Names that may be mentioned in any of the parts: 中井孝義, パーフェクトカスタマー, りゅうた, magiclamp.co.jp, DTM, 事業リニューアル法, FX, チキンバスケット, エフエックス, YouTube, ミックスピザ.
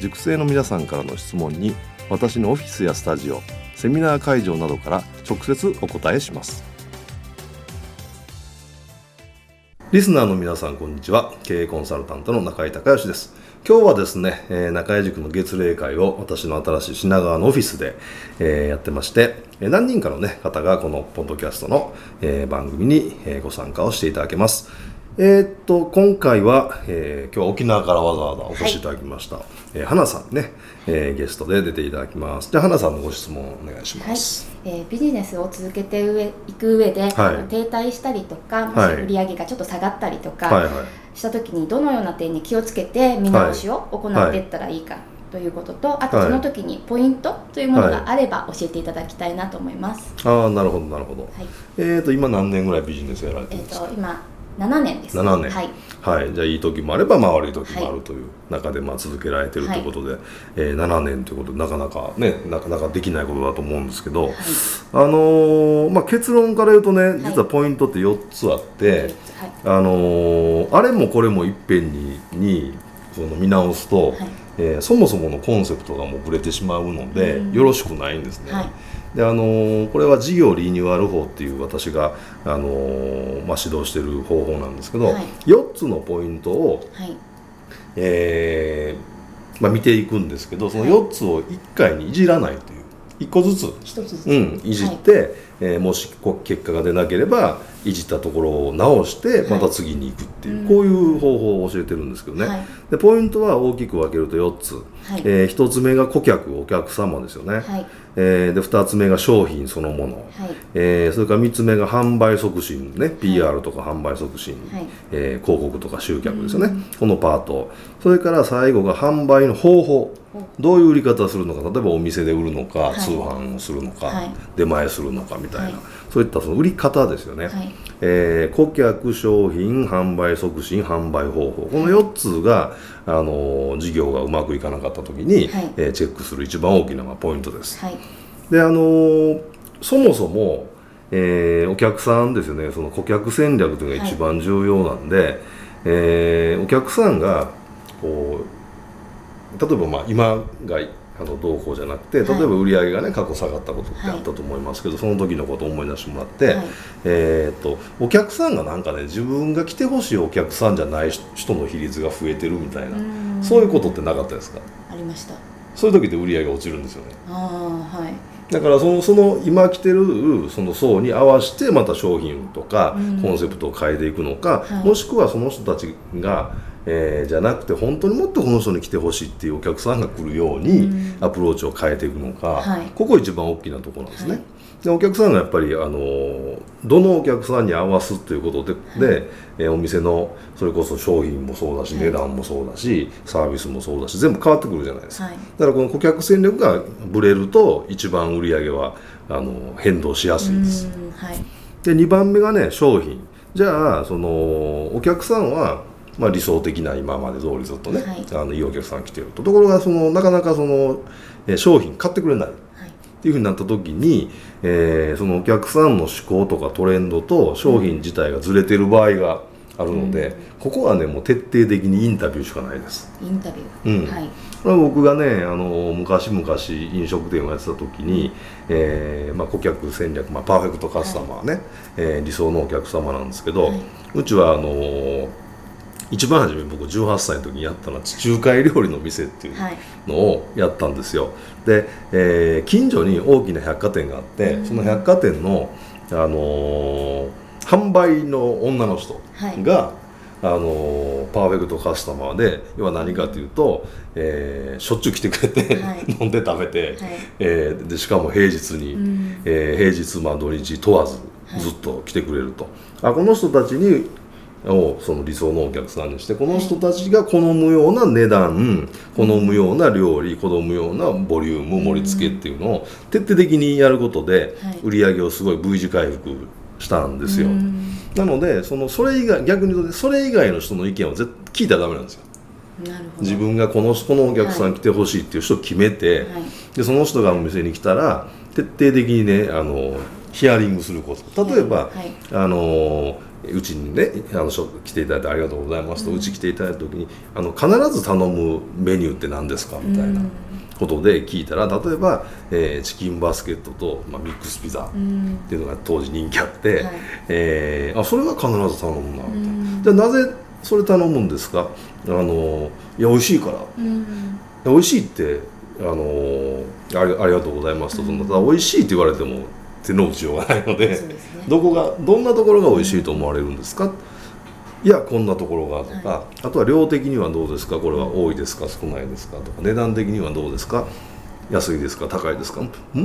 塾生の皆さんからの質問に私のオフィスやスタジオ、セミナー会場などから直接お答えします。リスナーの皆さんこんにちは、経営コンサルタントの中井孝義です。今日はですね、中井塾の月例会を私の新しい品川のオフィスで、やってまして、何人かの、方がこのポッドキャストの、番組に、ご参加をしていただけます。今回は、今日は沖縄からわざわざお越しいただきました、はい、花さんね、ゲストで出ていただきます。じゃあ花さんのご質問をお願いします。はい、ビジネスを続けていく上で、はい、停滞したりとか、もし売上がちょっと下がったりとか、はいはいはい、した時にどのような点に気をつけて見直しを行っていったらいいかということと、あとその時にポイントというものがあれば教えていただきたいなと思います。はい、ああなるほどなるほど、はい。今何年ぐらいビジネスやられてるんですか？今7年です。7年、はいはい、じゃあいい時もあれば、悪い時もあるという中で、続けられてるということで、はい、7年ということでなかなかできないことだと思うんですけど、はい、結論から言うとね、実はポイントって4つあって、はいはい、あれもこれもいっぺんにその見直すと、はい、そもそものコンセプトがもうぶれてしまうので、よろしくないんですね。はい。でこれは事業リニューアル法っていう私が、指導している方法なんですけど、はい、4つのポイントを、はい、見ていくんですけど、その4つを1回にいじらないという、1個ずつ、いじって、はい、もし結果が出なければいじったところを直してまた次に行くっていう、はい、こういう方法を教えてるんですけどね、はい。でポイントは大きく分けると4つ、はい、1つ目が顧客、お客様ですよね、はい。で2つ目が商品そのもの、はい、それから3つ目が販売促進、ね、PR とか販売促進、はい、広告とか集客ですよね、このパート。それから最後が販売の方法、どういう売り方をするのか、例えばお店で売るのか、はい、通販をするのか、はい、出前するのかみたいな、はい、そういったその売り方ですよね、はい。顧客、商品、販売促進、販売方法、この4つが、事業がうまくいかなかった時に、はい、チェックする一番大きなポイントです、はい。でそもそも、お客さんですよね、その顧客戦略というのが一番重要なんで、はい、お客さんがこう例えば今がどうこうじゃなくて、例えば売り上げが過去下がったことってあったと思いますけど、はい、その時のことを思い出してもらって、はい、お客さんが自分が来てほしいお客さんじゃない人の比率が増えてるみたいな、そういうことってなかったですか？ありました。そういう時で売り上げが落ちるんですよね。あ、はい、だからその今来てるその層に合わせてまた商品とかコンセプトを変えていくのか、はい、もしくはその人たちがじゃなくて本当にもっとこの人に来てほしいっていうお客さんが来るようにアプローチを変えていくのか、はい、ここ一番大きなところなんですね、はい。でお客さんがやっぱりどのお客さんに合わすということで、はい、お店のそれこそ商品もそうだし、はい、値段もそうだしサービスもそうだし全部変わってくるじゃないですか、はい。だからこの顧客戦略がブレると一番売り上げは変動しやすいです、はい。で2番目が商品。じゃあお客さんは理想的な今まで通りずっとね、はい、いいお客さん来てると。ところがなかなか商品買ってくれないっていうふうになった時に、そのお客さんの思考とかトレンドと商品自体がずれてる場合があるので、ここはもう徹底的にインタビューしかないです。インタビュー、うん、はい。これは僕が昔々飲食店をやってた時に、顧客戦略、パーフェクトカスタマーね、理想のお客様なんですけど、はい、うちは一番初め僕18歳の時にやったのは地中海料理の店っていうのをやったんですよ。で、近所に大きな百貨店があって、その百貨店の、販売の女の人が、パーフェクトカスタマーで、要は何かというと、しょっちゅう来てくれて、飲んで食べて、でしかも平日に、平日まあ土日問わずずっと来てくれると、あ、この人たちにをその理想のお客さんにして、この人たちが好むような値段、好むような料理、好むようなボリューム、盛り付けっていうのを徹底的にやることで、売り上げをすごい V 字回復したんですよ。なのでそれ以外、逆に言うとそれ以外の人の意見を聞いたらダメなんですよ。なるほど。自分がこのお客さん来てほしいっていう人を決めて、でその人がお店に来たら徹底的にね、ヒアリングすること、例えば、うちにね、来ていただいてありがとうございますと、うち来ていただいた時に必ず頼むメニューって何ですかみたいなことで聞いたら、例えば、チキンバスケットと、ミックスピザっていうのが当時人気あって、それは必ず頼むなみたいな、じゃあなぜそれ頼むんですか、いや美味しいから、美味しいってありがとうございますと、ただ美味しいって言われても手の打ちようがないの で、ね、どんなところが美味しいと思われるんですか、いやこんなところがとか、あとは量的にはどうですか、これは多いですか少ないですかとか、値段的にはどうですか、安いですか高いですか、もう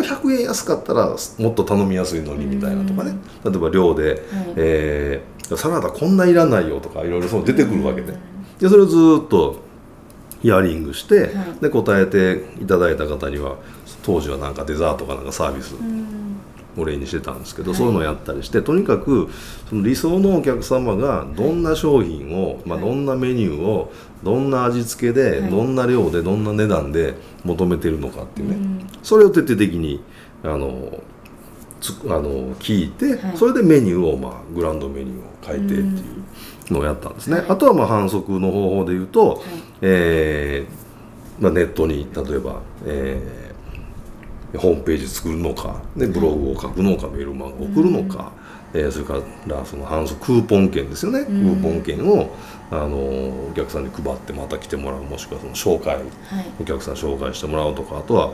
100円安かったらもっと頼みやすいのにみたいなとかね、例えば量で、サラダこんないらないよとかいろいろ出てくるわけで、でそれをずっとヒアリングして、で答えていただいた方には当時はなんかデザートかなんかサービスお礼にしてたんですけど、そういうのをやったりして、とにかくその理想のお客様がどんな商品を、どんなメニューをどんな味付けで、どんな量でどんな値段で求めてるのかっていうね、それを徹底的に聞いて、それでメニューを、グランドメニューを変えてっていうのをやったんですね。あとは反則の方法でいうと、ネットに例えば、ホームページ作るのか、でブログを書くのか、メールマンを送るのか、それから反則クーポン券ですよね、クーポン券をお客さんに配ってまた来てもらう、もしくは紹介、お客さん紹介してもらうとか、あとは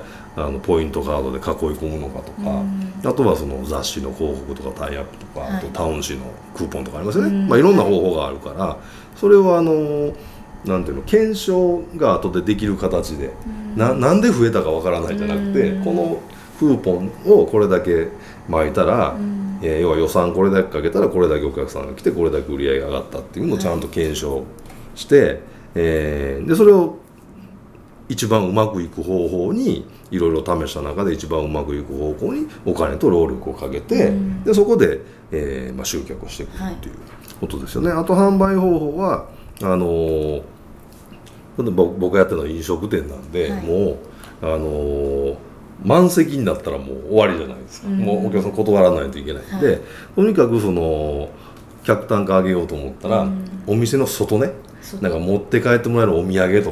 ポイントカードで囲い込むのかとか、あとは雑誌の広告とかタイアップとか、あとタウン誌のクーポンとかありますよね、いろんな方法があるから、それをなんていうの、検証が後でできる形で、なんで増えたかわからないじゃなくて、このクーポンをこれだけ巻いたら、要は予算これだけかけたらこれだけお客さんが来てこれだけ売り上げが上がったっていうのをちゃんと検証して、でそれを一番うまくいく方法にいろいろ試した中で一番うまくいく方向にお金と労力をかけて、でそこで、集客をしていくっていうことですよね。あと販売方法は僕がやってるのは飲食店なんで、もう満席になったらもう終わりじゃないですか、もうお客さん断らないといけないんで、とにかく客単価上げようと思ったら、お店の外ね、なんか持って帰ってもらえるお土産と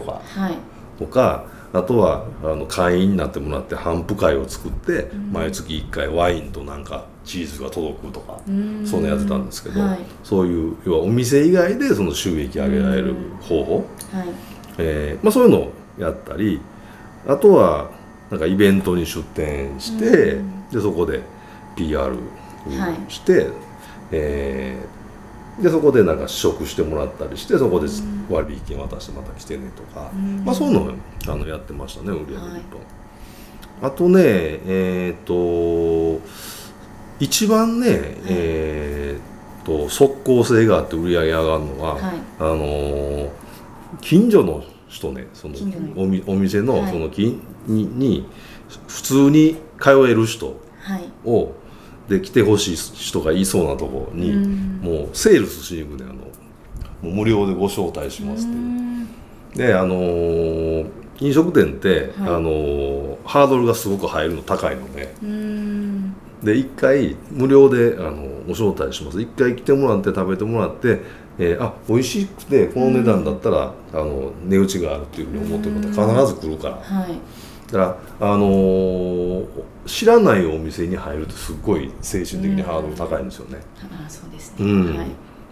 か、あとは会員になってもらって頒布会を作って、毎月1回ワインとなんかチーズが届くとか、そんなやってたんですけど、そういう要はお店以外で収益上げられる方法、そういうのをやったり、あとはなんかイベントに出店して、でそこで PR して、でそこでなんか試食してもらったりして、そこで割引券渡してまた来てねとか、そういうのをやってましたね、売り上げ1本、あとね、一番ね、即効性があって売り上げ上がるのは、近所の人ね、お店のに普通に通える人を、で来てほしい人がいそうなところに、もうセールスしに行くね、もう無料でご招待しますって。で飲食店って、ハードルがすごく入るの高いので、で1回無料でご招待します、1回来てもらって食べてもらって、美味しくてこの値段だったら、値打ちがあるっていうふうに思ってる方は必ず来るから、だから知らないお店に入るとすっごい精神的にハードル高いんですよね。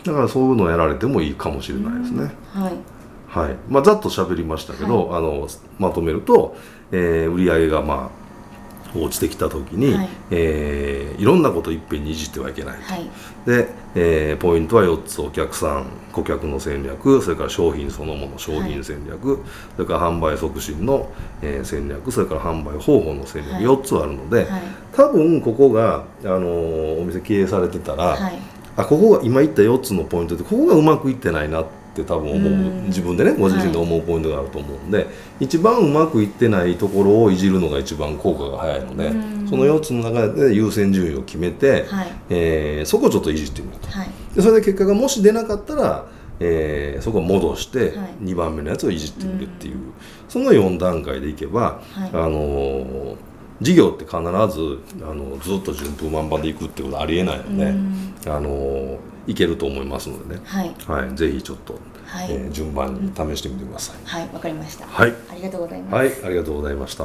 だからそういうのをやられてもいいかもしれないですね。はいはい。まあ、ざっと喋りましたけど、はい、まとめると、売り上げがまあ落ちてきた時に、はい、いろんなことをいっぺんにいじってはいけないと、はい、で、ポイントは4つ、お客さん、顧客の戦略、それから商品そのもの、商品戦略、はい、それから販売促進の、戦略、それから販売方法の戦略、はい、4つあるので、はい、多分ここが、お店経営されてたら、はい、あ、ここが今言った4つのポイントでここがうまくいってないなって多分思う、自分でね、ご自身で思うポイントがあると思うんで、はい、一番うまくいってないところをいじるのが一番効果が早いので、その4つの中で優先順位を決めて、はい、そこをちょっといじってみると、はい、でそれで結果がもし出なかったら、そこを戻して2番目のやつをいじってみるっていう、はい、その4段階でいけば、はい、事業って必ずずっと順風満帆でいくってことはありえないので、いけると思いますのでね、はいはい、ぜひちょっと、はい、順番に試してみてください。はい、わかりました、はい、ありがとうございます。はい、ありがとうございました。